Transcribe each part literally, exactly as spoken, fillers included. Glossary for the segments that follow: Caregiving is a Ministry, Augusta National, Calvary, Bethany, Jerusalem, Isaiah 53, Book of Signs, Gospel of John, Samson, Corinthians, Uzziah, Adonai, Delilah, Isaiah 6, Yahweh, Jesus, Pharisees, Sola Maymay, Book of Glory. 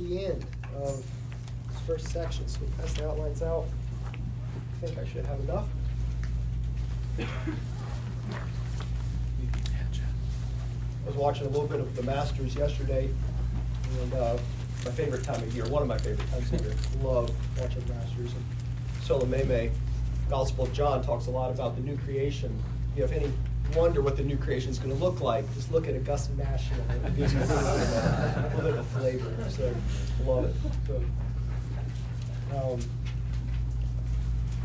neared the end of this first section, so we pass the outlines out. I think I should have enough. I was watching a little bit of the Masters yesterday, and uh, my favorite time of year, one of my favorite times of year, love watching the Masters. And Sola Maymay, Gospel of John, talks a lot about the new creation. You know, if any wonder what the new creation is going to look like, just look at Augusta National. It gives you a little bit of, a little bit of flavor. So, love it. So, um,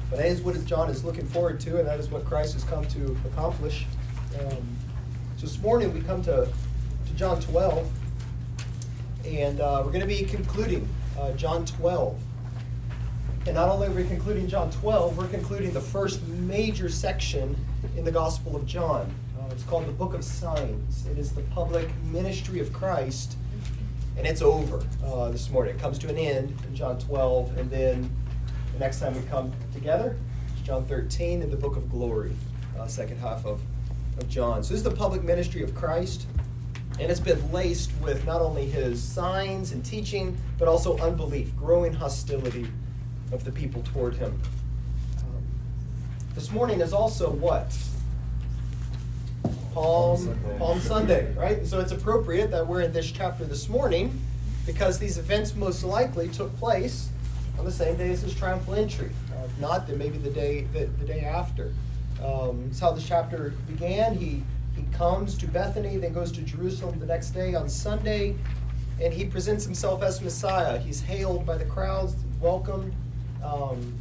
But that is what John is looking forward to, and that is what Christ has come to accomplish. Um, so this morning we come to, to John twelve, and uh, we're going to be concluding uh, John twelve. And not only are we concluding John twelve, we're concluding the first major section in the Gospel of John. Uh, it's called the Book of Signs. It is the public ministry of Christ, and it's over uh, this morning. It comes to an end in John twelve, and then the next time we come together, it's John thirteen in the Book of Glory, uh, second half of, of John. So this is the public ministry of Christ, and it's been laced with not only his signs and teaching, but also unbelief, growing hostility of the people toward him. Um, this morning is also what? Palm Sunday. Palm Sunday, right? So it's appropriate that we're in this chapter this morning, because these events most likely took place on the same day as his triumphal entry. Uh, if not, then maybe the day the, the day after. Um, that's how this chapter began. He he comes to Bethany, then goes to Jerusalem the next day on Sunday, and he presents himself as Messiah. He's hailed by the crowds, welcomed um,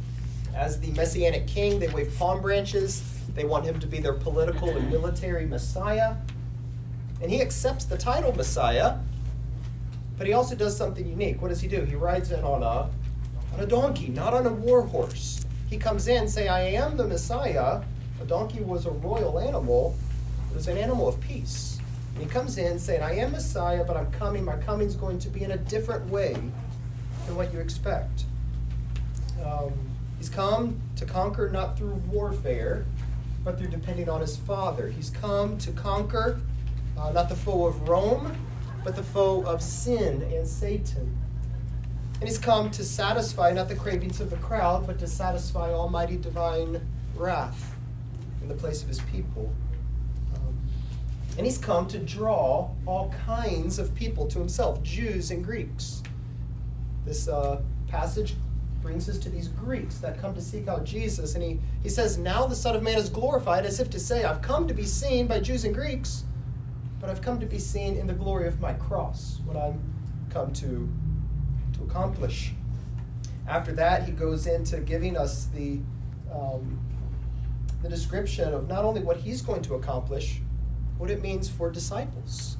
as the Messianic King. They wave palm branches. They want him to be their political and military Messiah. And he accepts the title Messiah, but he also does something unique. What does he do? He rides in on a On a donkey, not on a war horse. He comes in, say, I am the Messiah. A donkey was a royal animal. It was an animal of peace. And he comes in saying, I am Messiah, but I'm coming. My coming's going to be in a different way than what you expect. Um, he's come to conquer not through warfare, but through depending on his Father. He's come to conquer uh, not the foe of Rome, but the foe of sin and Satan. And he's come to satisfy not the cravings of the crowd, but to satisfy almighty divine wrath in the place of his people. Um, and he's come to draw all kinds of people to himself, Jews and Greeks. This uh, passage brings us to these Greeks that come to seek out Jesus. And he, he says, now the Son of Man is glorified, as if to say, I've come to be seen by Jews and Greeks, but I've come to be seen in the glory of my cross, what I've come to to accomplish. After that, he goes into giving us the um, the description of not only what he's going to accomplish, what it means for disciples.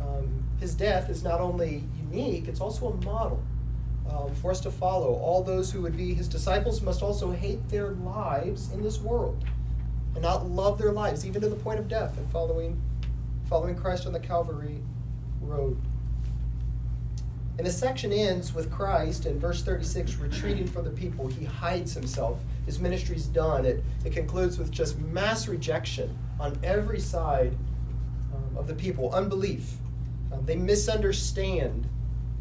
Um, his death is not only unique, it's also a model um, for us to follow. All those who would be his disciples must also hate their lives in this world and not love their lives, even to the point of death, and following, following Christ on the Calvary road. And this section ends with Christ in verse thirty-six, retreating from the people. He hides himself. His ministry's done. It, it concludes with just mass rejection on every side um, of the people, unbelief. Um, they misunderstand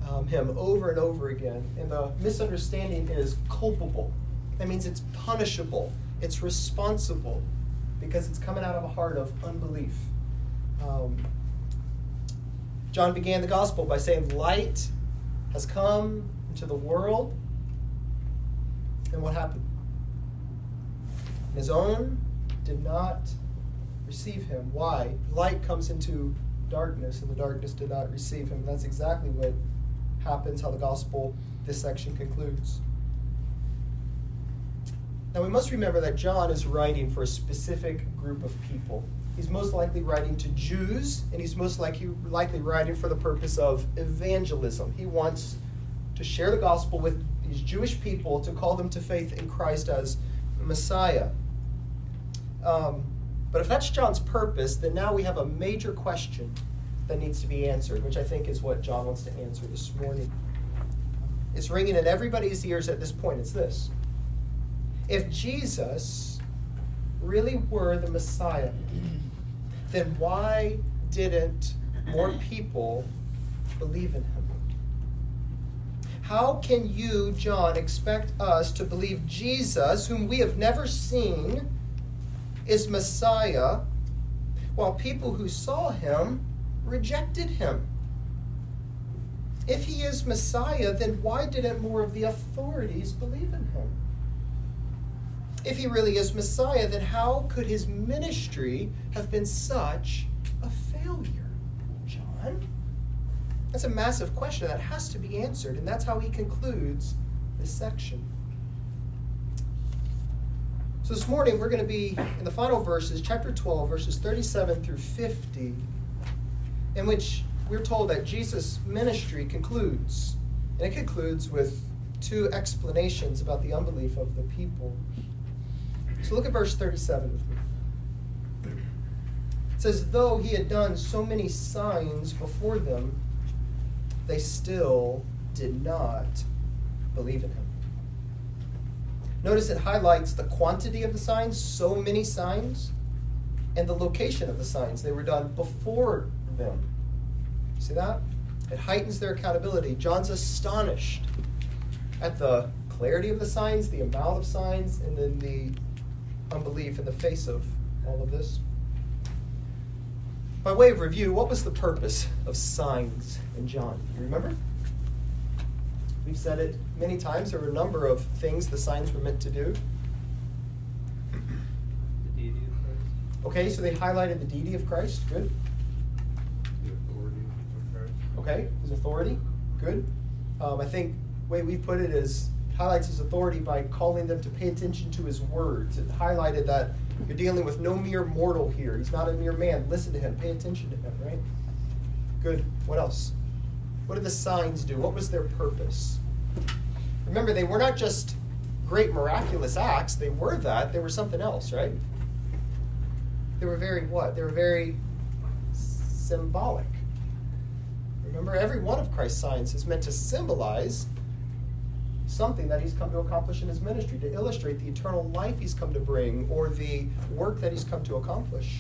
um, him over and over again. And the misunderstanding is culpable. That means it's punishable. It's responsible, because it's coming out of a heart of unbelief. Um, John began the gospel by saying, light has come into the world. And what happened? His own did not receive him. Why? Light comes into darkness, and the darkness did not receive him. And that's exactly what happens, how the gospel, this section concludes. Now we must remember that John is writing for a specific group of people. He's most likely writing to Jews, and he's most likely, likely writing for the purpose of evangelism. He wants to share the gospel with these Jewish people, to call them to faith in Christ as Messiah. Um, but if that's John's purpose, then now we have a major question that needs to be answered, which I think is what John wants to answer this morning. It's ringing in everybody's ears at this point. It's this. If Jesus really were the Messiah, then why didn't more people believe in him? How can you, John, expect us to believe Jesus, whom we have never seen, is Messiah, while people who saw him rejected him? If he is Messiah, then why didn't more of the authorities believe in him? If he really is Messiah, then how could his ministry have been such a failure, John? That's a massive question that has to be answered, and that's how he concludes this section. So this morning, we're going to be in the final verses, chapter twelve, verses thirty-seven through fifty, in which we're told that Jesus' ministry concludes, and it concludes with two explanations about the unbelief of the people. So look at verse thirty-seven with me. It says, though he had done so many signs before them, they still did not believe in him. Notice it highlights the quantity of the signs, so many signs, and the location of the signs. They were done before them. See that? It heightens their accountability. John's astonished at the clarity of the signs, the amount of signs, and then the unbelief in the face of all of this. By way of review, what was the purpose of signs in John? You remember? We've said it many times. There were a number of things the signs were meant to do. The deity of Christ. Okay, so they highlighted the deity of Christ. Good. The authority of Christ. Okay, his authority. Good. Um, I think the way we put it is it highlights his authority by calling them to pay attention to his words. It highlighted that you're dealing with no mere mortal here. He's not a mere man. Listen to him. Pay attention to him, right? Good. What else? What did the signs do? What was their purpose? Remember, they were not just great miraculous acts. They were that. They were something else, right? They were very what? They were very symbolic. Remember, every one of Christ's signs is meant to symbolize something that he's come to accomplish in his ministry, to illustrate the eternal life he's come to bring or the work that he's come to accomplish.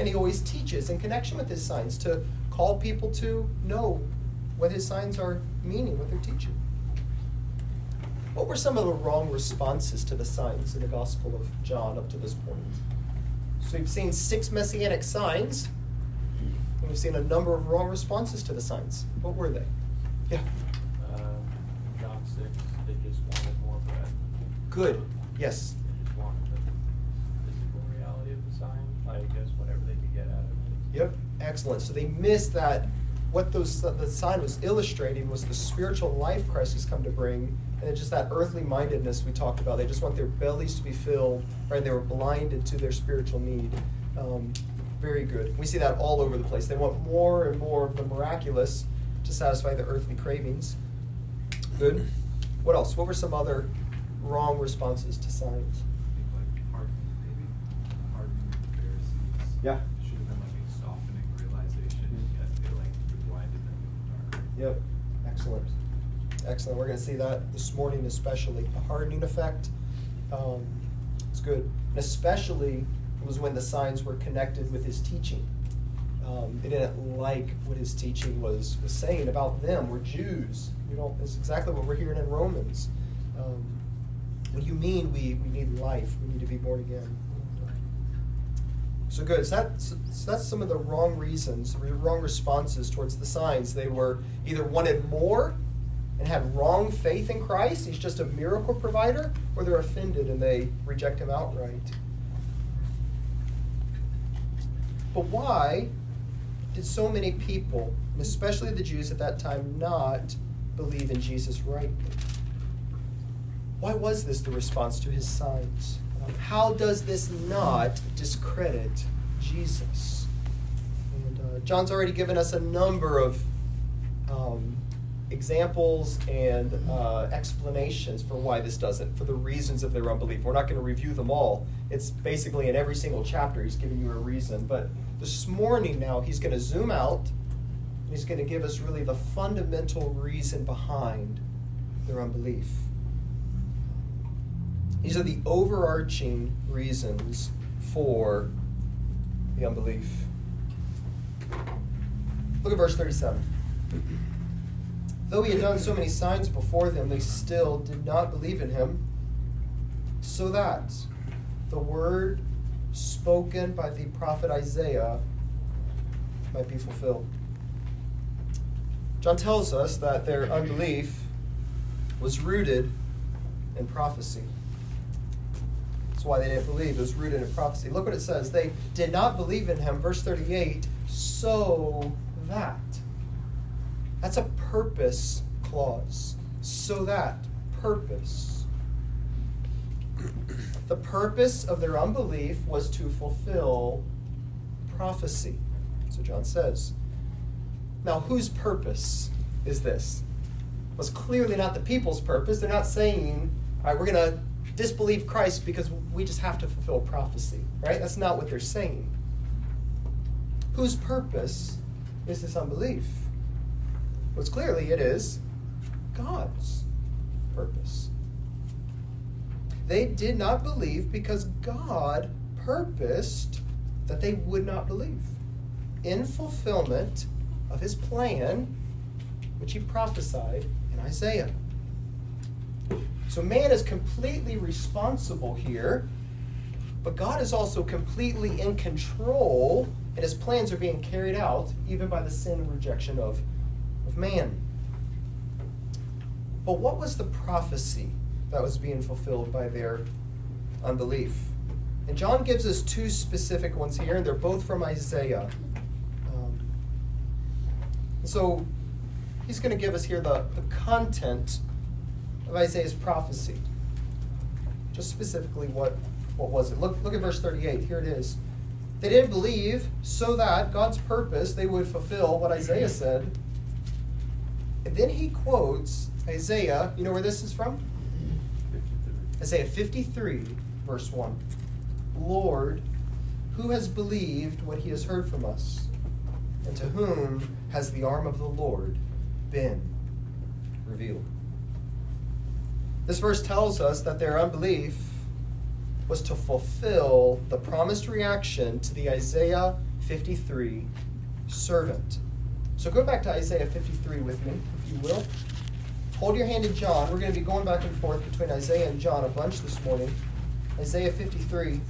And he always teaches in connection with his signs to call people to know what his signs are meaning, what they're teaching. What were some of the wrong responses to the signs in the Gospel of John up to this point? So we've seen six messianic signs, and we've seen a number of wrong responses to the signs. What were they? Yeah. Good. Yes. They just wanted the physical reality of the sign, I guess, whatever they could get out of it. Yep. Excellent. So they missed that what those the sign was illustrating was the spiritual life Christ has come to bring, and then just that earthly mindedness we talked about. They just want their bellies to be filled, right? They were blinded to their spiritual need. Um, very good. We see that all over the place. They want more and more of the miraculous to satisfy the earthly cravings. Good. What else? What were some other wrong responses to signs? Yeah. Should have been like a softening realization, yet they like blinded them in the dark. Yep. Excellent. Excellent. We're going to see that this morning, especially the hardening effect. Um, it's good, and especially it was when the signs were connected with his teaching. Um, they didn't like what his teaching was was saying about them. We're Jews. You know, it's exactly what we're hearing in Romans. Um, What do you mean we, we need life? We need to be born again. So good. So, that, so that's some of the wrong reasons, the wrong responses towards the signs. They were either wanted more and had wrong faith in Christ. He's just a miracle provider. Or they're offended and they reject him outright. But why did so many people, and especially the Jews at that time, not believe in Jesus rightly? Why was this the response to his signs? How does this not discredit Jesus? And uh, John's already given us a number of um, examples and uh, explanations for why this doesn't, for the reasons of their unbelief. We're not going to review them all. It's basically in every single chapter he's giving you a reason. But this morning now he's going to zoom out and he's going to give us really the fundamental reason behind their unbelief. These are the overarching reasons for the unbelief. Look at verse thirty-seven. Though he had done so many signs before them, they still did not believe in him, so that the word spoken by the prophet Isaiah might be fulfilled. John tells us that their unbelief was rooted in prophecy. That's why they didn't believe. It was rooted in prophecy. Look what it says. They did not believe in him, verse thirty-eight, so that. That's a purpose clause. So that. Purpose. The purpose of their unbelief was to fulfill prophecy. So John says. Now, whose purpose is this? It was clearly not the people's purpose. They're not saying, all right, we're going to disbelieve Christ because we just have to fulfill prophecy, right? That's not what they're saying. Whose purpose is this unbelief? Well, clearly it is God's purpose. They did not believe because God purposed that they would not believe. In fulfillment of his plan, which he prophesied in Isaiah. So man is completely responsible here, but God is also completely in control, and his plans are being carried out even by the sin and rejection of, of man. But what was the prophecy that was being fulfilled by their unbelief? And John gives us two specific ones here, and they're both from Isaiah. So he's going to give us here the, the content of Isaiah's prophecy. Just specifically, what, what was it? Look, look at verse thirty-eight. Here it is. They didn't believe so that God's purpose, they would fulfill what Isaiah said. And then he quotes Isaiah. You know where this is from? fifty-three. Isaiah fifty-three, verse one. Lord, who has believed what he has heard from us? And to whom has the arm of the Lord been revealed? This verse tells us that their unbelief was to fulfill the promised reaction to the Isaiah fifty-three servant. So go back to Isaiah fifty-three with me, if you will. Hold your hand in John. We're going to be going back and forth between Isaiah and John a bunch this morning. Isaiah fifty-three.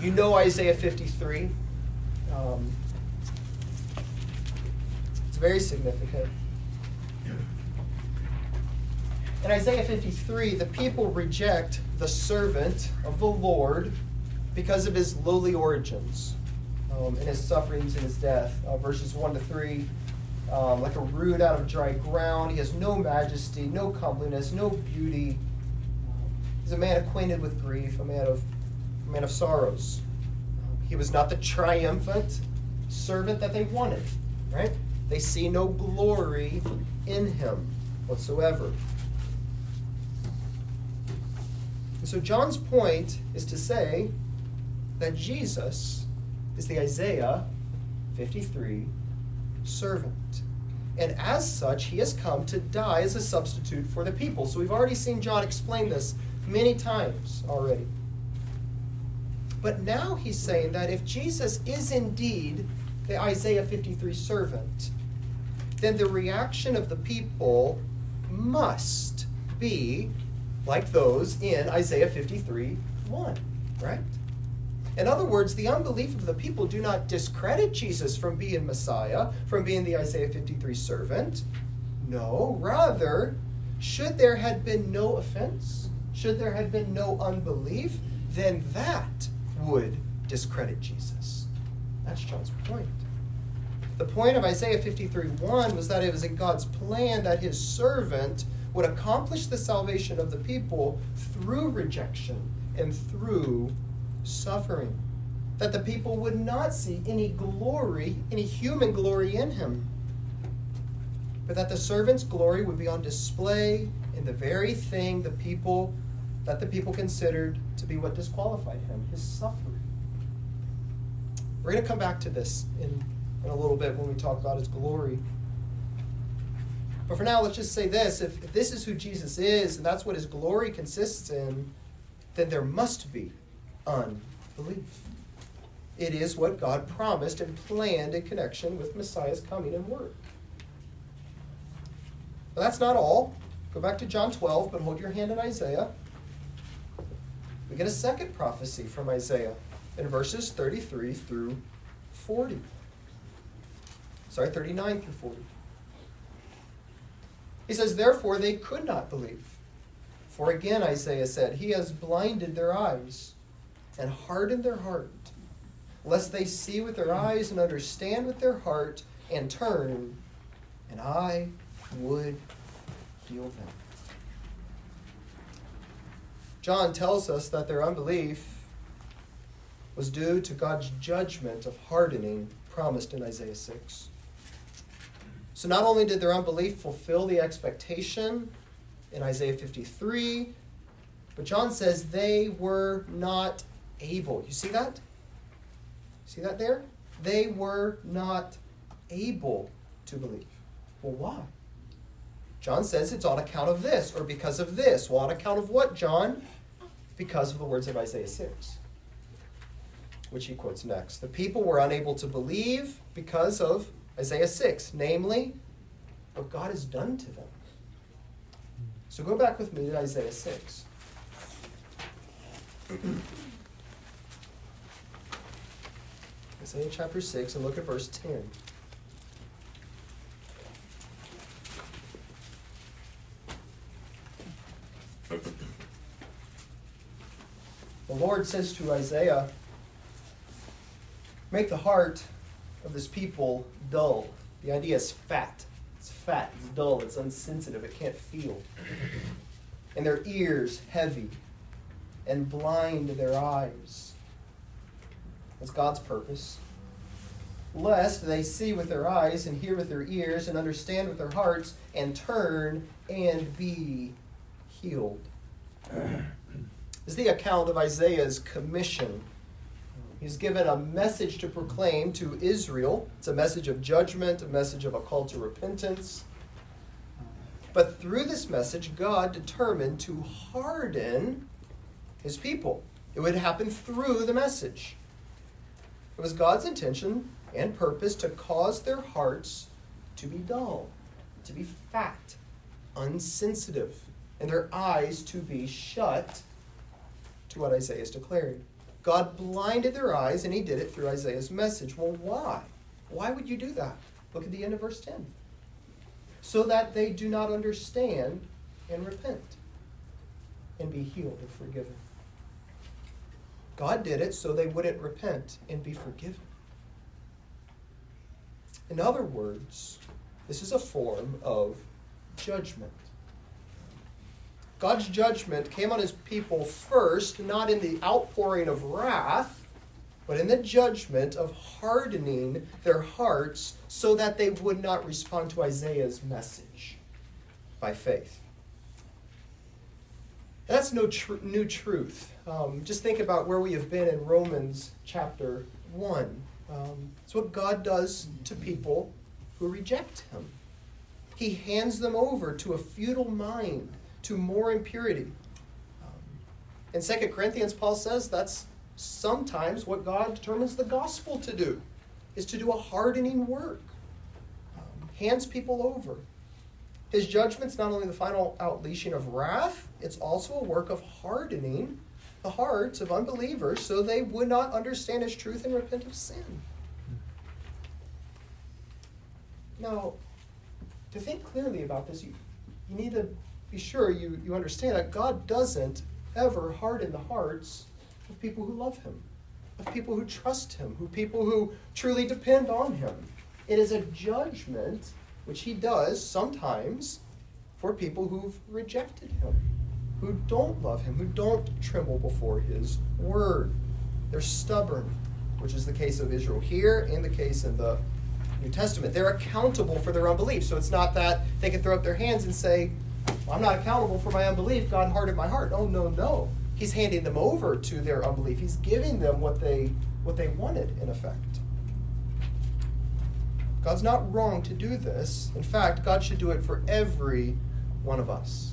You know Isaiah fifty-three. Um... Very significant. In Isaiah fifty-three, the people reject the servant of the Lord because of his lowly origins um, and his sufferings and his death. Uh, verses one to three, um, like a root out of dry ground. He has no majesty, no comeliness, no beauty. He's a man acquainted with grief, a man of, a man of sorrows. Um, he was not the triumphant servant that they wanted, right? They see no glory in him whatsoever. And so John's point is to say that Jesus is the Isaiah fifty-three servant. And as such, he has come to die as a substitute for the people. So we've already seen John explain this many times already. But now he's saying that if Jesus is indeed the Isaiah fifty-three servant, then the reaction of the people must be like those in Isaiah fifty-three one, right? In other words, the unbelief of the people do not discredit Jesus from being Messiah, from being the Isaiah fifty-three servant. No, rather, should there have been no offense, should there have been no unbelief, then that would discredit Jesus. That's John's point. The point of Isaiah fifty-three one was that it was in God's plan that his servant would accomplish the salvation of the people through rejection and through suffering. That the people would not see any glory, any human glory in him. But that the servant's glory would be on display in the very thing the people that the people considered to be what disqualified him, his suffering. We're going to come back to this in in a little bit when we talk about his glory. But for now, let's just say this. If, if this is who Jesus is, and that's what his glory consists in, then there must be unbelief. It is what God promised and planned in connection with Messiah's coming and work. But that's not all. Go back to John twelve, but hold your hand in Isaiah. We get a second prophecy from Isaiah in verses thirty-three through forty. Sorry, thirty-nine through forty. He says, therefore they could not believe. For again, Isaiah said, he has blinded their eyes and hardened their heart, lest they see with their eyes and understand with their heart and turn, and I would heal them. John tells us that their unbelief was due to God's judgment of hardening promised in Isaiah six. So not only did their unbelief fulfill the expectation in Isaiah fifty-three, but John says they were not able. You see that? See that there? They were not able to believe. Well, why? John says it's on account of this, or because of this. Well, on account of what, John? Because of the words of Isaiah six, which he quotes next. The people were unable to believe because of Isaiah six, namely, what God has done to them. So go back with me to Isaiah six. Isaiah chapter six, and look at verse ten. The Lord says to Isaiah, make the heart of this people dull. The idea is fat. It's fat, it's dull, it's unsensitive, it can't feel. And their ears heavy and blind their eyes. That's God's purpose. Lest they see with their eyes and hear with their ears and understand with their hearts and turn and be healed. This is the account of Isaiah's commission. He's given a message to proclaim to Israel. It's a message of judgment, a message of a call to repentance. But through this message, God determined to harden his people. It would happen through the message. It was God's intention and purpose to cause their hearts to be dull, to be fat, unsensitive, and their eyes to be shut to what Isaiah is declaring. God blinded their eyes, and he did it through Isaiah's message. Well, why? Why would you do that? Look at the end of verse ten. So that they do not understand and repent and be healed and forgiven. God did it so they wouldn't repent and be forgiven. In other words, this is a form of judgment. God's judgment came on his people first, not in the outpouring of wrath, but in the judgment of hardening their hearts so that they would not respond to Isaiah's message by faith. That's no tr- new truth. Um, just think about where we have been in Romans chapter one. Um, it's what God does to people who reject him. He hands them over to a futile mind, to more impurity. In Second Corinthians, Paul says that's sometimes what God determines the gospel to do, is to do a hardening work, um, hands people over. His judgment's not only the final outleashing of wrath, it's also a work of hardening the hearts of unbelievers so they would not understand his truth and repent of sin. Now, to think clearly about this, you, you need to be sure you, you understand that God doesn't ever harden the hearts of people who love him, of people who trust him, who people who truly depend on him. It is a judgment which he does sometimes for people who've rejected him, who don't love him, who don't tremble before his word. They're stubborn, which is the case of Israel here and the case in the New Testament. They're accountable for their unbelief. So it's not that they can throw up their hands and say, I'm not accountable for my unbelief. God hardened my heart. Oh, no, no. He's handing them over to their unbelief. He's giving them what they what they wanted, in effect. God's not wrong to do this. In fact, God should do it for every one of us.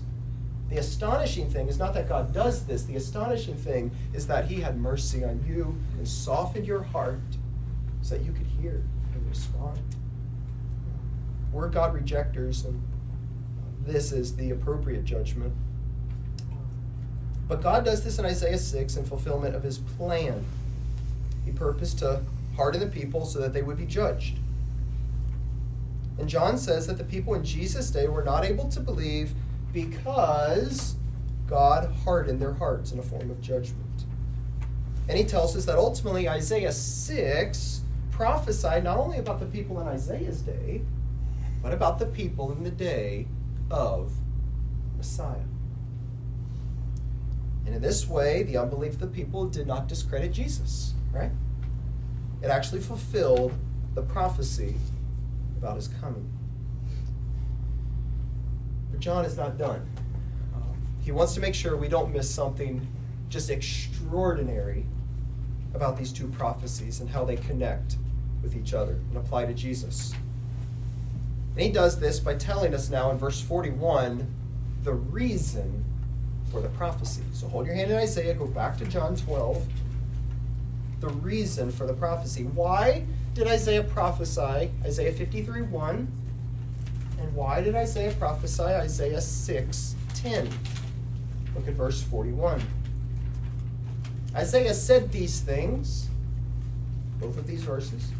The astonishing thing is not that God does this. The astonishing thing is that he had mercy on you and softened your heart so that you could hear and respond. We're God rejectors, and this is the appropriate judgment. But God does this in Isaiah six in fulfillment of his plan. He purposed to harden the people so that they would be judged. And John says that the people in Jesus' day were not able to believe because God hardened their hearts in a form of judgment. And he tells us that ultimately Isaiah six prophesied not only about the people in Isaiah's day, but about the people in the day of Messiah. And in this way, the unbelief of the people did not discredit Jesus, right? It actually fulfilled the prophecy about his coming. But John is not done. Um, he wants to make sure we don't miss something just extraordinary about these two prophecies and how they connect with each other and apply to Jesus. And he does this by telling us now in verse forty-one the reason for the prophecy. So hold your hand in Isaiah, go back to John twelve. The reason for the prophecy. Why did Isaiah prophesy Isaiah fifty-three one? And why did Isaiah prophesy Isaiah six ten? Look at verse forty-one. Isaiah said these things, both of these verses.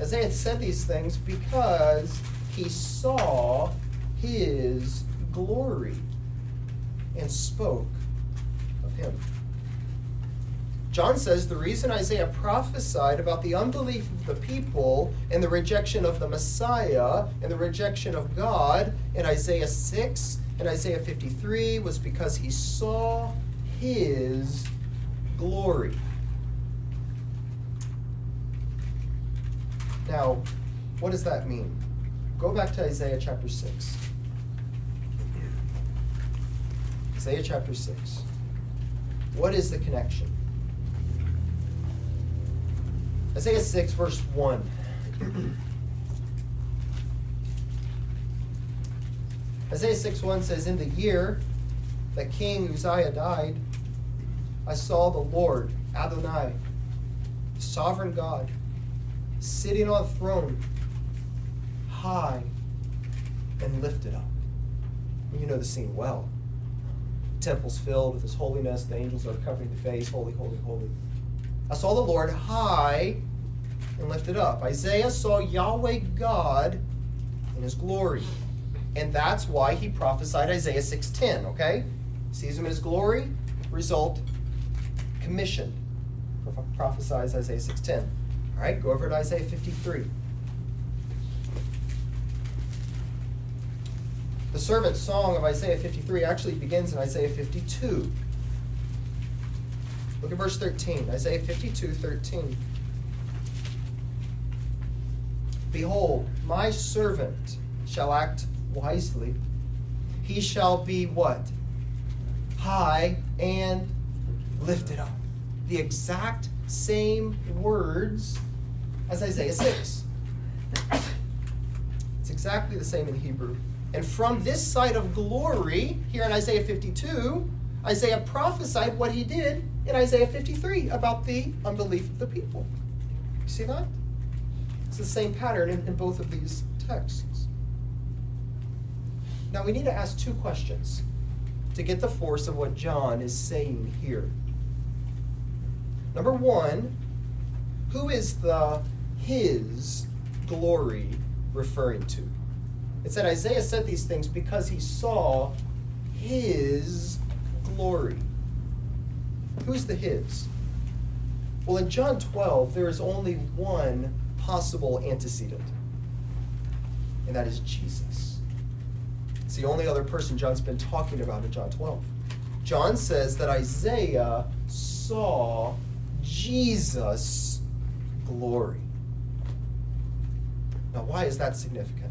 Isaiah said these things because he saw his glory and spoke of him. John says the reason Isaiah prophesied about the unbelief of the people and the rejection of the Messiah and the rejection of God in Isaiah six and Isaiah fifty-three was because he saw his glory. Now, what does that mean? Go back to Isaiah chapter six. Isaiah chapter six. What is the connection? Isaiah six, verse one. Isaiah six one says, "In the year that King Uzziah died, I saw the Lord, Adonai, sovereign God, sitting on a throne, high and lifted up." And you know the scene well. Temple's filled with his holiness. The angels are covering the face. Holy, holy, holy. I saw the Lord high and lifted up. Isaiah saw Yahweh God in his glory. And that's why he prophesied Isaiah six ten, okay? Sees him in his glory. Result, commissioned. Prophesies Isaiah six ten. All right, go over to Isaiah fifty-three. The servant song of Isaiah fifty-three actually begins in Isaiah fifty-two. Look at verse thirteen, Isaiah fifty-two thirteen. "Behold, my servant shall act wisely. He shall be" what? "High and lifted up." The exact same words as Isaiah six. It's exactly the same in Hebrew. And from this side of glory, here in Isaiah fifty-two, Isaiah prophesied what he did in Isaiah fifty-three about the unbelief of the people. You see that? It's the same pattern in, in both of these texts. Now we need to ask two questions to get the force of what John is saying here. Number one, who is the his glory referring to? It said Isaiah said these things because he saw his glory. Who's the his? Well, in John twelve, there is only one possible antecedent, and that is Jesus. It's the only other person John's been talking about in John twelve. John says that Isaiah saw Jesus' glory. Now, why is that significant?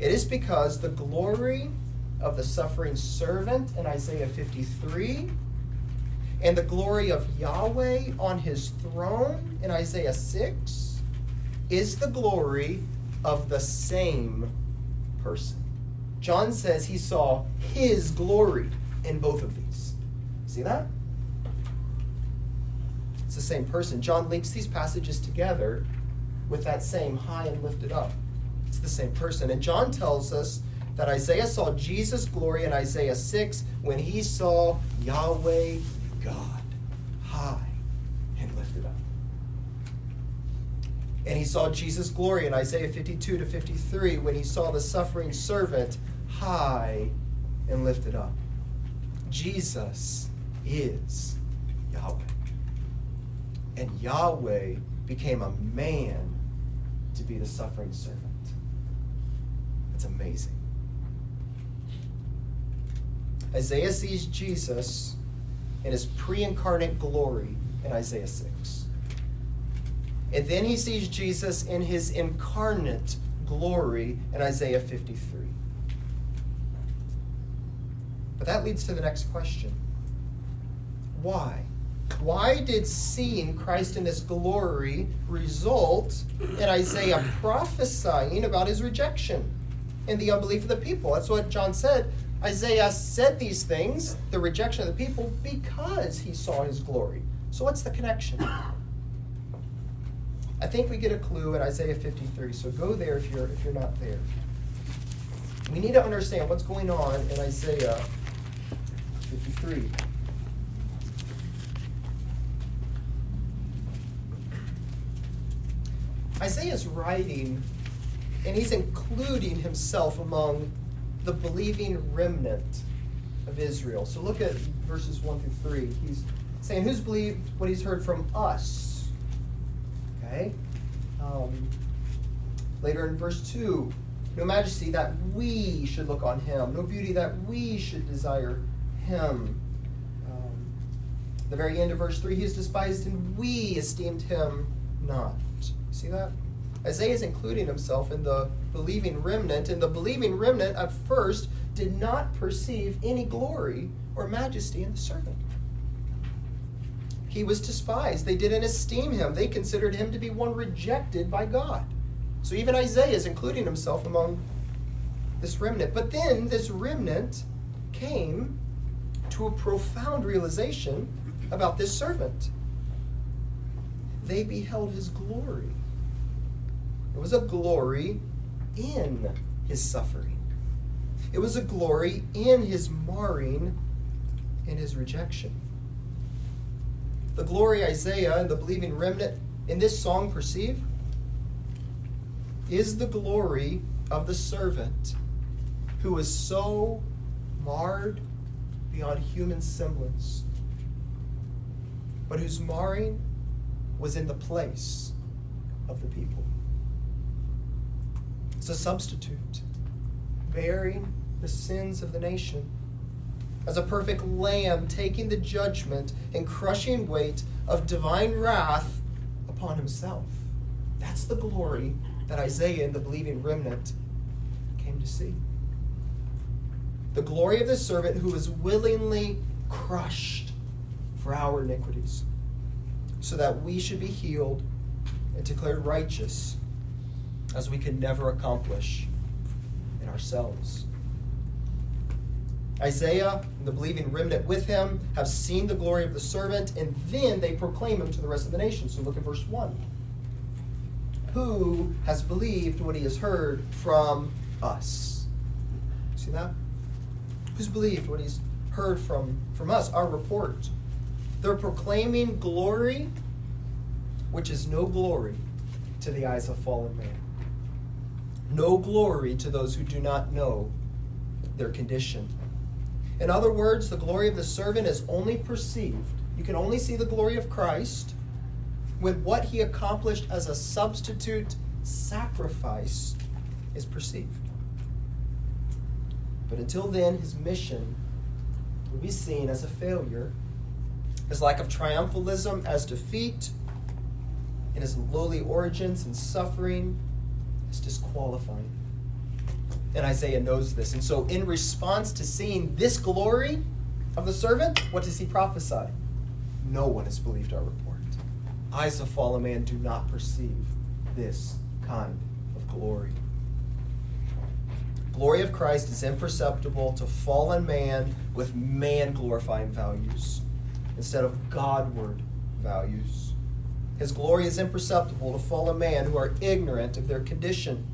It is because the glory of the suffering servant in Isaiah fifty-three and the glory of Yahweh on his throne in Isaiah six is the glory of the same person. John says he saw his glory in both of these. See that? It's the same person. John links these passages together with that same high and lifted up. It's the same person. And John tells us that Isaiah saw Jesus' glory in Isaiah six when he saw Yahweh God high and lifted up. And he saw Jesus' glory in Isaiah fifty-two to fifty-three when he saw the suffering servant high and lifted up. Jesus is Yahweh. And Yahweh became a man to be the suffering servant. That's amazing. Isaiah sees Jesus in his pre-incarnate glory in Isaiah six. And then he sees Jesus in his incarnate glory in Isaiah fifty-three. But that leads to the next question. Why? Why did seeing Christ in his glory result in Isaiah prophesying about his rejection and the unbelief of the people? That's what John said. Isaiah said these things, the rejection of the people, because he saw his glory. So what's the connection? I think we get a clue in Isaiah fifty-three. So go there if you're, if you're not there. We need to understand what's going on in Isaiah fifty-three. Isaiah's writing, and he's including himself among the believing remnant of Israel. So look at verses one through three. He's saying, who's believed what he's heard from us? Okay. Um, later in verse two, no majesty that we should look on him, no beauty that we should desire him. Um, the very end of verse three, he is despised and we esteemed him not. See that? Isaiah is including himself in the believing remnant, and the believing remnant at first did not perceive any glory or majesty in the servant. He was despised. They didn't esteem him. They considered him to be one rejected by God. So even Isaiah is including himself among this remnant. But then this remnant came to a profound realization about this servant. They beheld his glory. It was a glory in his suffering. It was a glory in his marring and his rejection. The glory Isaiah and the believing remnant in this song perceive is the glory of the servant who was so marred beyond human semblance, but whose marring was in the place of the people. It's a substitute, bearing the sins of the nation, as a perfect lamb taking the judgment and crushing weight of divine wrath upon himself. That's the glory that Isaiah and the believing remnant came to see. The glory of the servant who was willingly crushed for our iniquities, so that we should be healed and declared righteous, as we could never accomplish in ourselves. Isaiah and the believing remnant with him have seen the glory of the servant, and then they proclaim him to the rest of the nation. So look at verse one. Who has believed what he has heard from us? See that? Who's believed what he's heard from, from us? Our report. They're proclaiming glory, which is no glory to the eyes of fallen man. No glory to those who do not know their condition. In other words, the glory of the servant is only perceived. You can only see the glory of Christ when what he accomplished as a substitute sacrifice is perceived. But until then, his mission will be seen as a failure, his lack of triumphalism as defeat, and his lowly origins and suffering is disqualifying. And Isaiah knows this. And so in response to seeing this glory of the servant, what does he prophesy? No one has believed our report. Eyes of fallen man do not perceive this kind of glory. Glory of Christ is imperceptible to fallen man with man-glorifying values instead of Godward values. His glory is imperceptible to fallen man who are ignorant of their condition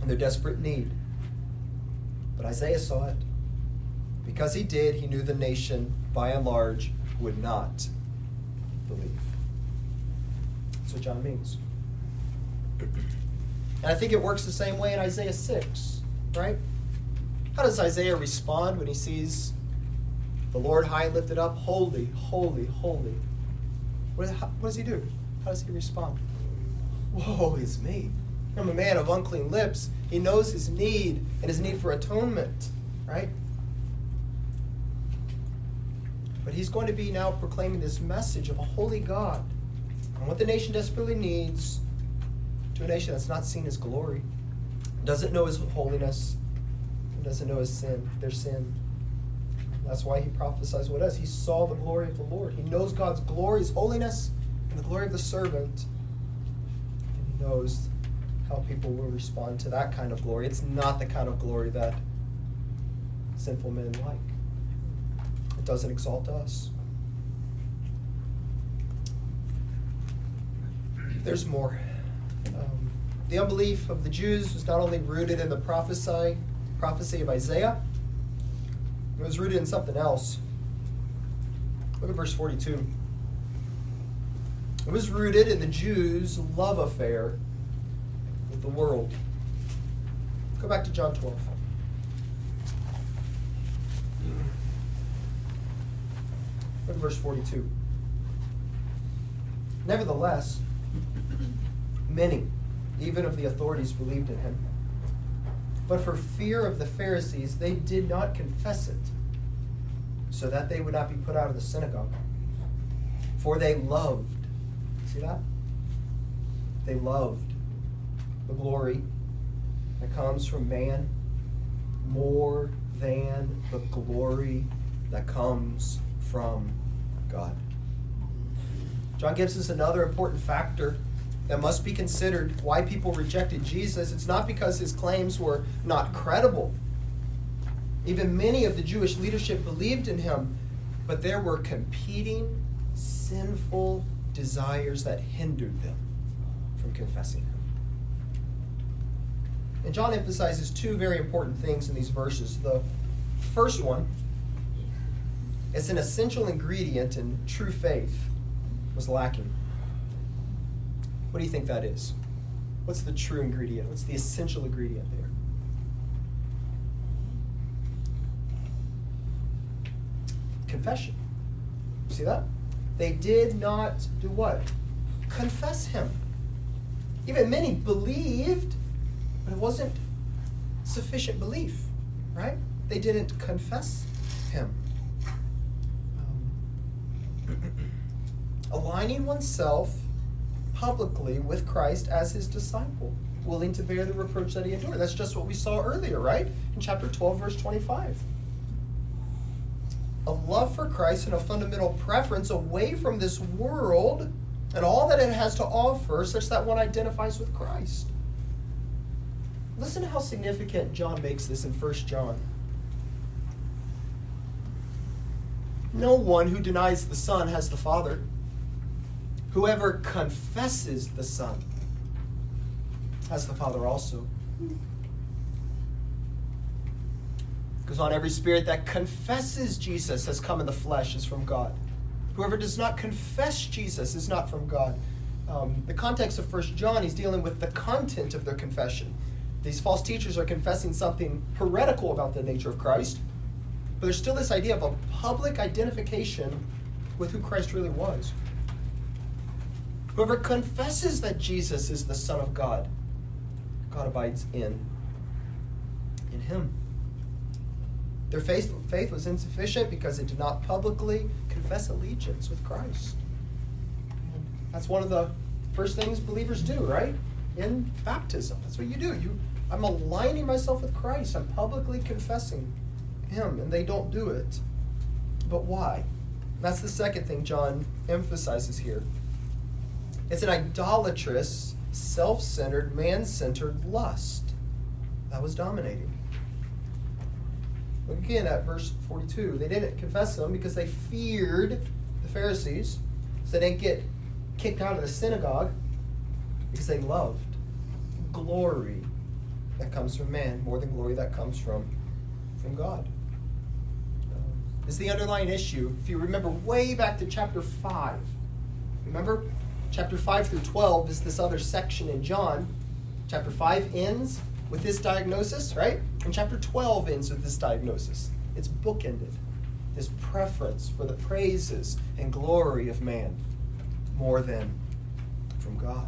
and their desperate need But Isaiah saw it. Because he did, he knew the nation, by and large, would not believe. That's what John means. And I think it works the same way in Isaiah six, right? How does Isaiah respond when he sees the Lord high and lifted up? Holy, holy, holy. What, how, what does he do? How does he respond? Woe is me. I'm a man of unclean lips. He knows his need and his need for atonement, right? But he's going to be now proclaiming this message of a holy God and what the nation desperately needs to a nation that's not seen his glory, doesn't know his holiness, and doesn't know his sin, their sin. That's why he prophesies what does. He saw the glory of the Lord. He knows God's glory, his holiness, and the glory of the servant. And he knows how people will respond to that kind of glory. It's not the kind of glory that sinful men like. It doesn't exalt us. There's more. Um, the unbelief of the Jews was not only rooted in the prophecy, prophecy of Isaiah, it was rooted in something else. Look at verse forty-two. It was rooted in the Jews' love affair with the world. Go back to John twelve. Look at verse forty-two. Nevertheless, many, even of the authorities, believed in him. But for fear of the Pharisees, they did not confess it, so that they would not be put out of the synagogue. For they loved, see that? They loved the glory that comes from man more than the glory that comes from God. John gives us another important factor that must be considered why people rejected Jesus. It's not because his claims were not credible. Even many of the Jewish leadership believed in him, but there were competing sinful desires that hindered them from confessing him. And John emphasizes two very important things in these verses. The first one, it's an essential ingredient in true faith, was lacking. What do you think that is? What's the true ingredient? What's the essential ingredient there? Confession. See that? They did not do what? Confess him. Even many believed, but it wasn't sufficient belief, right? They didn't confess him. Aligning oneself publicly with Christ as his disciple, willing to bear the reproach that he endured. That's just what we saw earlier, right? In chapter twelve, verse twenty-five. A love for Christ and a fundamental preference away from this world and all that it has to offer, such that one identifies with Christ. Listen to how significant John makes this in First John. No one who denies the Son has the Father. Whoever confesses the Son has the Father also. Goes on, every spirit that confesses Jesus has come in the flesh is from God. Whoever does not confess Jesus is not from God. Um, the context of First John, he's dealing with the content of their confession. These false teachers are confessing something heretical about the nature of Christ, but there's still this idea of a public identification with who Christ really was. Whoever confesses that Jesus is the Son of God, God abides in, in him. Their faith, faith was insufficient because it did not publicly confess allegiance with Christ. That's one of the first things believers do, right? In baptism. That's what you do. You, I'm aligning myself with Christ. I'm publicly confessing him, and they don't do it. But why? That's the second thing John emphasizes here. It's an idolatrous, self-centered, man-centered lust that was dominating. Look again at verse forty-two. They didn't confess them because they feared the Pharisees, so they didn't get kicked out of the synagogue because they loved glory that comes from man more than glory that comes from from God. Uh, it's the underlying issue. If you remember way back to chapter five, remember? Chapter five through twelve is this other section in John. Chapter five ends with this diagnosis, right? And chapter twelve ends with this diagnosis. It's bookended. This preference for the praises and glory of man more than from God.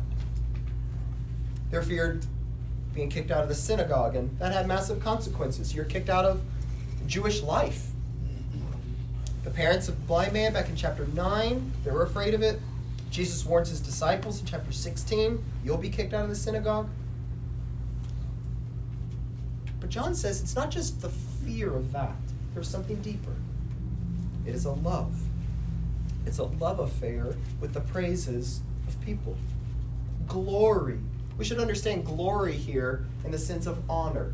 They're feared being kicked out of the synagogue, and that had massive consequences. You're kicked out of Jewish life. The parents of the blind man back in chapter nine, they were afraid of it. Jesus warns his disciples in chapter sixteen, you'll be kicked out of the synagogue. But John says it's not just the fear of that. There's something deeper. It is a love. It's a love affair with the praises of people. Glory. We should understand glory here in the sense of honor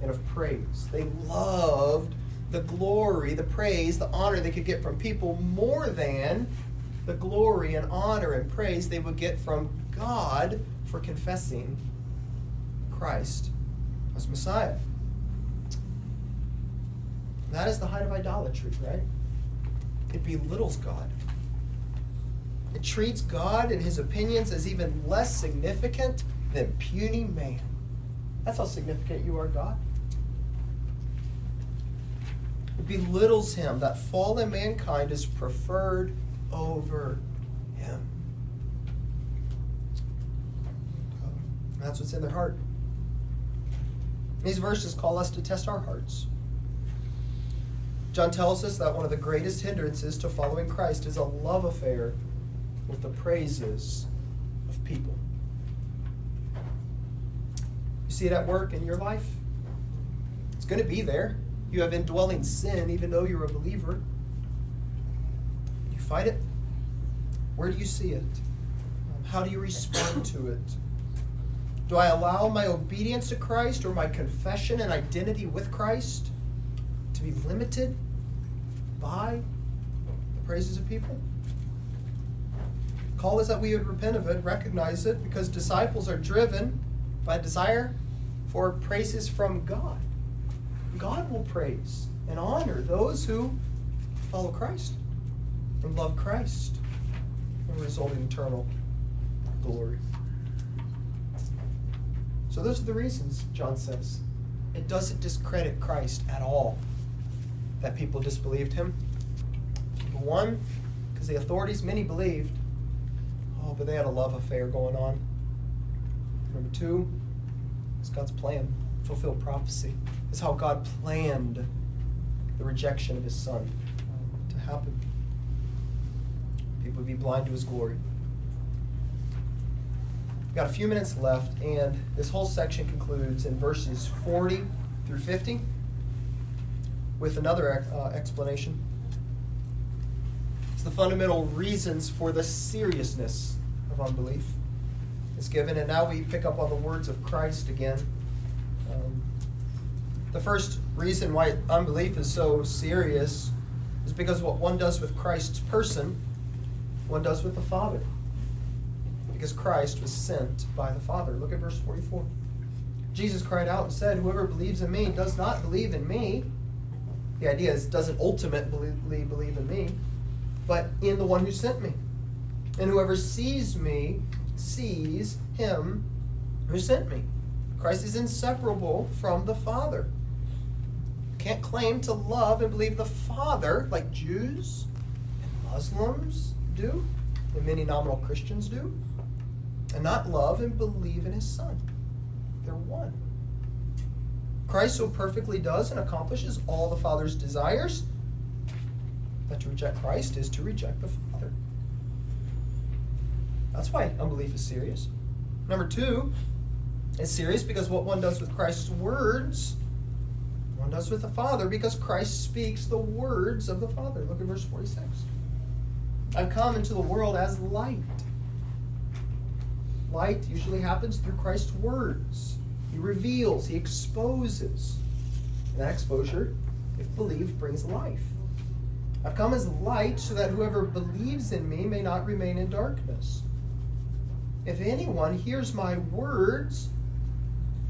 and of praise. They loved the glory, the praise, the honor they could get from people more than the glory and honor and praise they would get from God for confessing Christ as Messiah. That is the height of idolatry, right? It belittles God. It treats God and his opinions as even less significant than puny man. That's how significant you are, God. It belittles him that fallen mankind is preferred over him. That's what's in their heart. These verses call us to test our hearts. John tells us that one of the greatest hindrances to following Christ is a love affair with the praises of people. You see it at work in your life? It's going to be there. You have indwelling sin, even though you're a believer. You fight it. Where do you see it? How do you respond to it? Do I allow my obedience to Christ or my confession and identity with Christ to be limited by the praises of people? The call is that we would repent of it, recognize it, because disciples are driven by desire for praises from God. God will praise and honor those who follow Christ and love Christ and result in eternal glory. So those are the reasons, John says. It doesn't discredit Christ at all that people disbelieved him. Number one, because the authorities, many believed, oh, but they had a love affair going on. Number two, it's God's plan, fulfilled prophecy. It's how God planned the rejection of his son to happen. People would be blind to his glory. We've got a few minutes left, and this whole section concludes in verses forty through fifty with another uh, explanation. It's the fundamental reasons for the seriousness of unbelief is given, and now we pick up on the words of Christ again. Um, the first reason why unbelief is so serious is because what one does with Christ's person, one does with the Father, because Christ was sent by the Father. Look at verse forty-four. Jesus cried out and said, "Whoever believes in me does not believe in me." The idea is doesn't ultimately believe in me, but in the one who sent me. And whoever sees me sees him who sent me. Christ is inseparable from the Father. Can't claim to love and believe the Father like Jews and Muslims do, and many nominal Christians do, and not love and believe in his son. They're one. Christ so perfectly does and accomplishes all the Father's desires that to reject Christ is to reject the Father. That's why unbelief is serious. Number two, it's serious because what one does with Christ's words, one does with the Father, because Christ speaks the words of the Father. Look at verse forty-six. "I've come into the world as light." Light usually happens through Christ's words. He reveals, he exposes. And that exposure, if believed, brings life. "I've come as light so that whoever believes in me may not remain in darkness. If anyone hears my words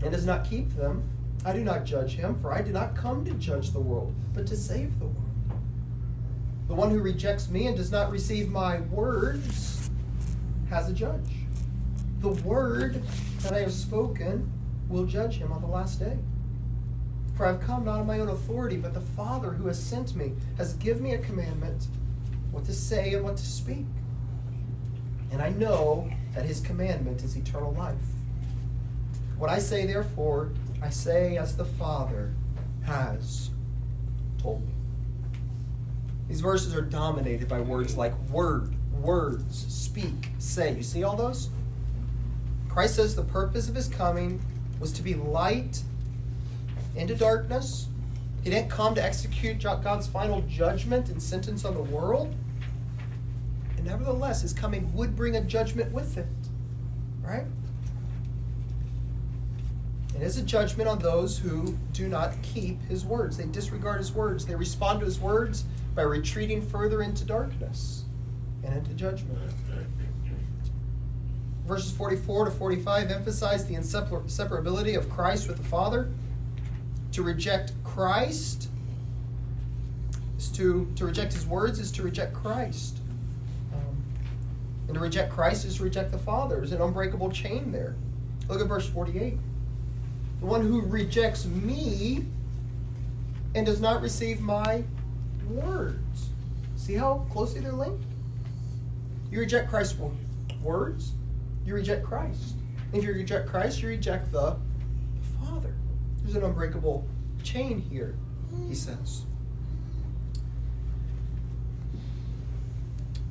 and does not keep them, I do not judge him, for I did not come to judge the world, but to save the world. The one who rejects me and does not receive my words has a judge. The word that I have spoken will judge him on the last day. For I have come not on my own authority, but the Father who has sent me has given me a commandment what to say and what to speak. And I know that his commandment is eternal life. What I say, therefore, I say as the Father has told me. These verses are dominated by words like word, words, speak, say. You see all those? Christ says the purpose of his coming was to be light into darkness. He didn't come to execute God's final judgment and sentence on the world. And nevertheless, his coming would bring a judgment with it. Right? It is a judgment on those who do not keep his words. They disregard his words. They respond to his words by retreating further into darkness and into judgment. Verses forty-four to forty-five emphasize the inseparability of Christ with the Father. To reject Christ is to, to reject his words is to reject Christ. Um, and to reject Christ is to reject the Father. There's an unbreakable chain there. Look at verse forty-eight. The one who rejects me and does not receive my words. See how closely they're linked? You reject Christ's words, you reject Christ. And if you reject Christ, you reject the Father. There's an unbreakable chain here, he says.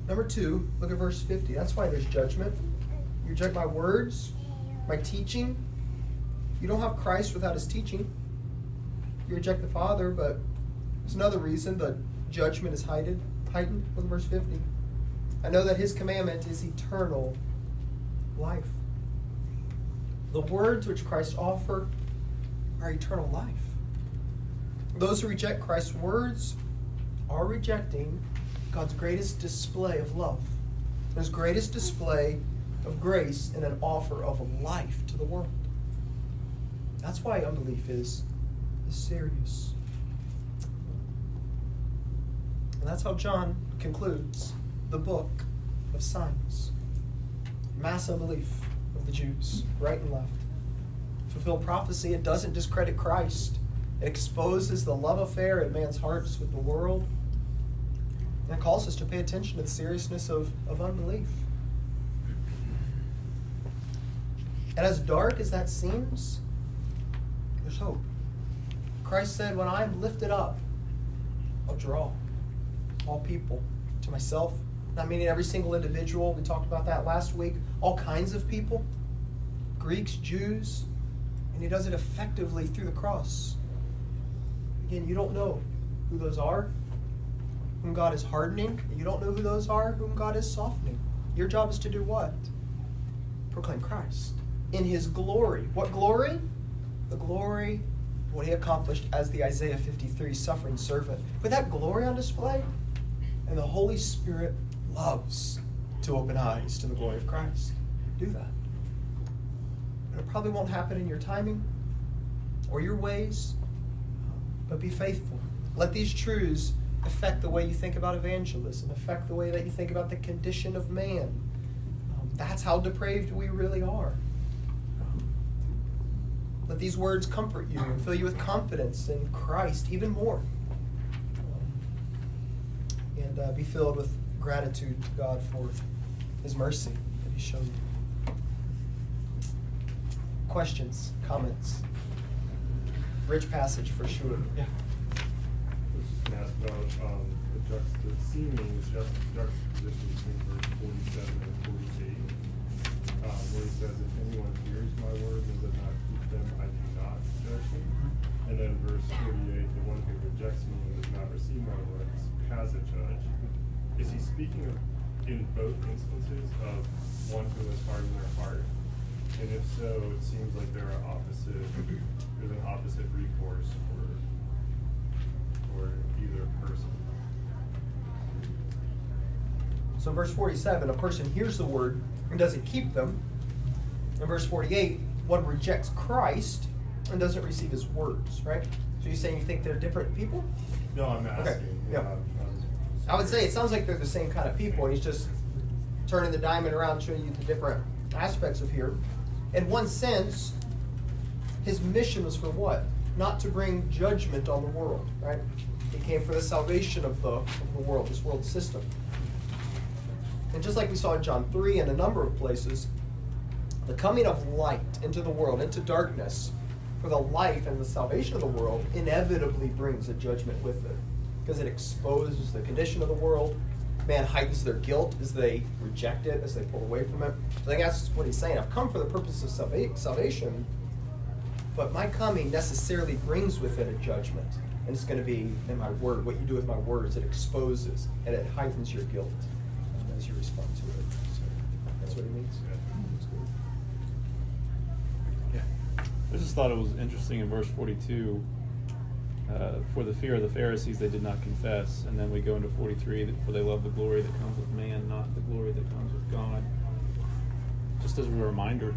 Number two, look at verse fifty. That's why there's judgment. You reject my words, my teaching. You don't have Christ without his teaching. You reject the Father, but there's another reason the judgment is heightened. Heightened, look at verse fifty. I know that his commandment is eternal life. The words which Christ offered are eternal life. Those who reject Christ's words are rejecting God's greatest display of love, his greatest display of grace and an offer of life to the world. That's why unbelief is, is serious. And that's how John concludes the book of signs. Mass unbelief of the Jews, right and left. Fulfill prophecy, it doesn't discredit Christ. It exposes the love affair in man's hearts with the world. And it calls us to pay attention to the seriousness of, of unbelief. And as dark as that seems, there's hope. Christ said, when I am lifted up, I'll draw all people to myself. Not meaning every single individual. We talked about that last week. All kinds of people. Greeks, Jews. And he does it effectively through the cross. Again, you don't know who those are, whom God is hardening. And you don't know who those are, whom God is softening. Your job is to do what? Proclaim Christ in his glory. What glory? The glory, what he accomplished as the Isaiah fifty-three suffering servant. With that glory on display, and the Holy Spirit loves to open eyes to the glory of Christ. Do that. And it probably won't happen in your timing or your ways, but be faithful. Let these truths affect the way you think about evangelism, affect the way that you think about the condition of man. Um, that's how depraved we really are. Let these words comfort you and fill you with confidence in Christ even more. And uh, be filled with gratitude to God for his mercy that he showed you. Questions? Comments? Rich passage for sure. Yeah. I was just going to ask about um, the juxtaposition, seeming juxtaposition between verse forty-seven and forty-eight, uh, where it says, if anyone hears my words and does not keep them, I do not judge him. And then verse forty-eight, the one who rejects me and does not receive my words has a judge. Is he speaking of, in both instances of one who has hardened their heart? And if so, it seems like there are opposite, there's an opposite recourse for, for either person. So in verse forty-seven, a person hears the word and doesn't keep them. In verse forty-eight, one rejects Christ and doesn't receive his words, right? So you're saying you think they're different people? No, I'm not asking. Okay. Yeah. Um, I would say it sounds like they're the same kind of people, and he's just turning the diamond around, showing you the different aspects of here. In one sense, his mission was for what? Not to bring judgment on the world, right? He came for the salvation of the, of the world, this world system. And just like we saw in John three and a number of places, the coming of light into the world, into darkness, for the life and the salvation of the world inevitably brings a judgment with it, because it exposes the condition of the world. Man heightens their guilt as they reject it, as they pull away from it. So I think that's what he's saying. I've come for the purpose of salva- salvation, but my coming necessarily brings with it a judgment. And it's going to be in my word. What you do with my words, it exposes and it heightens your guilt as you respond to it. So that's what he means. Yeah. I just thought it was interesting in verse forty-two. Uh, for the fear of the Pharisees, they did not confess. And then we go into forty-three, for they love the glory that comes with man, not the glory that comes with God. Just as a reminder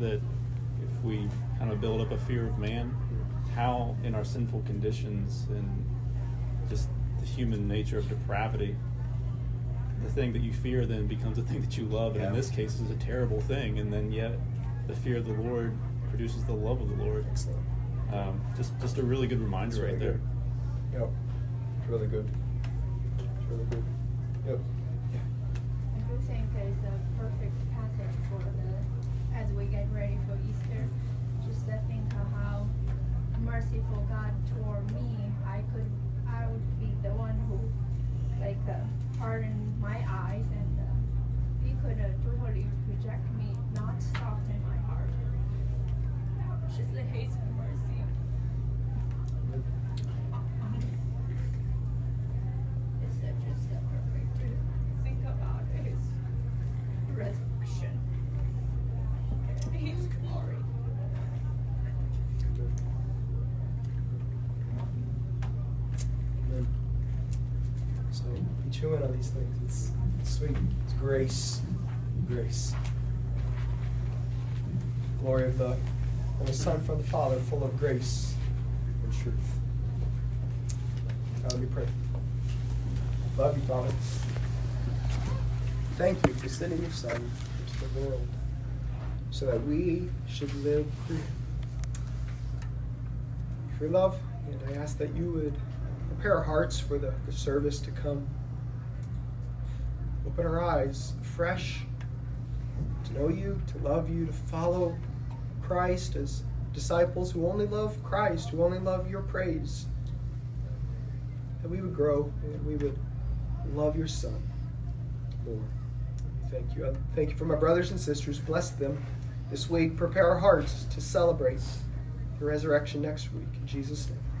that if we kind of build up a fear of man, how in our sinful conditions and just the human nature of depravity, the thing that you fear then becomes a thing that you love. And yeah. In this case, it's a terrible thing. And then yet the fear of the Lord produces the love of the Lord. Excellent. Um, just, just a really good reminder really right good. there. Yep, it's really good. It's really good. Yep. Yeah. And you think that it's a perfect pattern for the as we get ready for Easter. Just to think of how merciful God toward me. I could, I would be the one who, like, uh, hardened my eyes, and uh, He could uh, totally reject me, not soften my heart. Just the hate and mercy. Chewing on these things. It's, it's sweet. It's grace. Grace. Glory of the, of the Son from the Father, full of grace and truth. God, let me pray. Love you, Father. Thank you for sending your Son into the world so that we should live for you. For your love, and I ask that you would prepare our hearts for the, the service to come. Open our eyes afresh to know you, to love you, to follow Christ as disciples who only love Christ, who only love your praise. That we would grow and we would love your Son more. Thank you. I thank you for my brothers and sisters. Bless them this week. Prepare our hearts to celebrate the resurrection next week. In Jesus' name.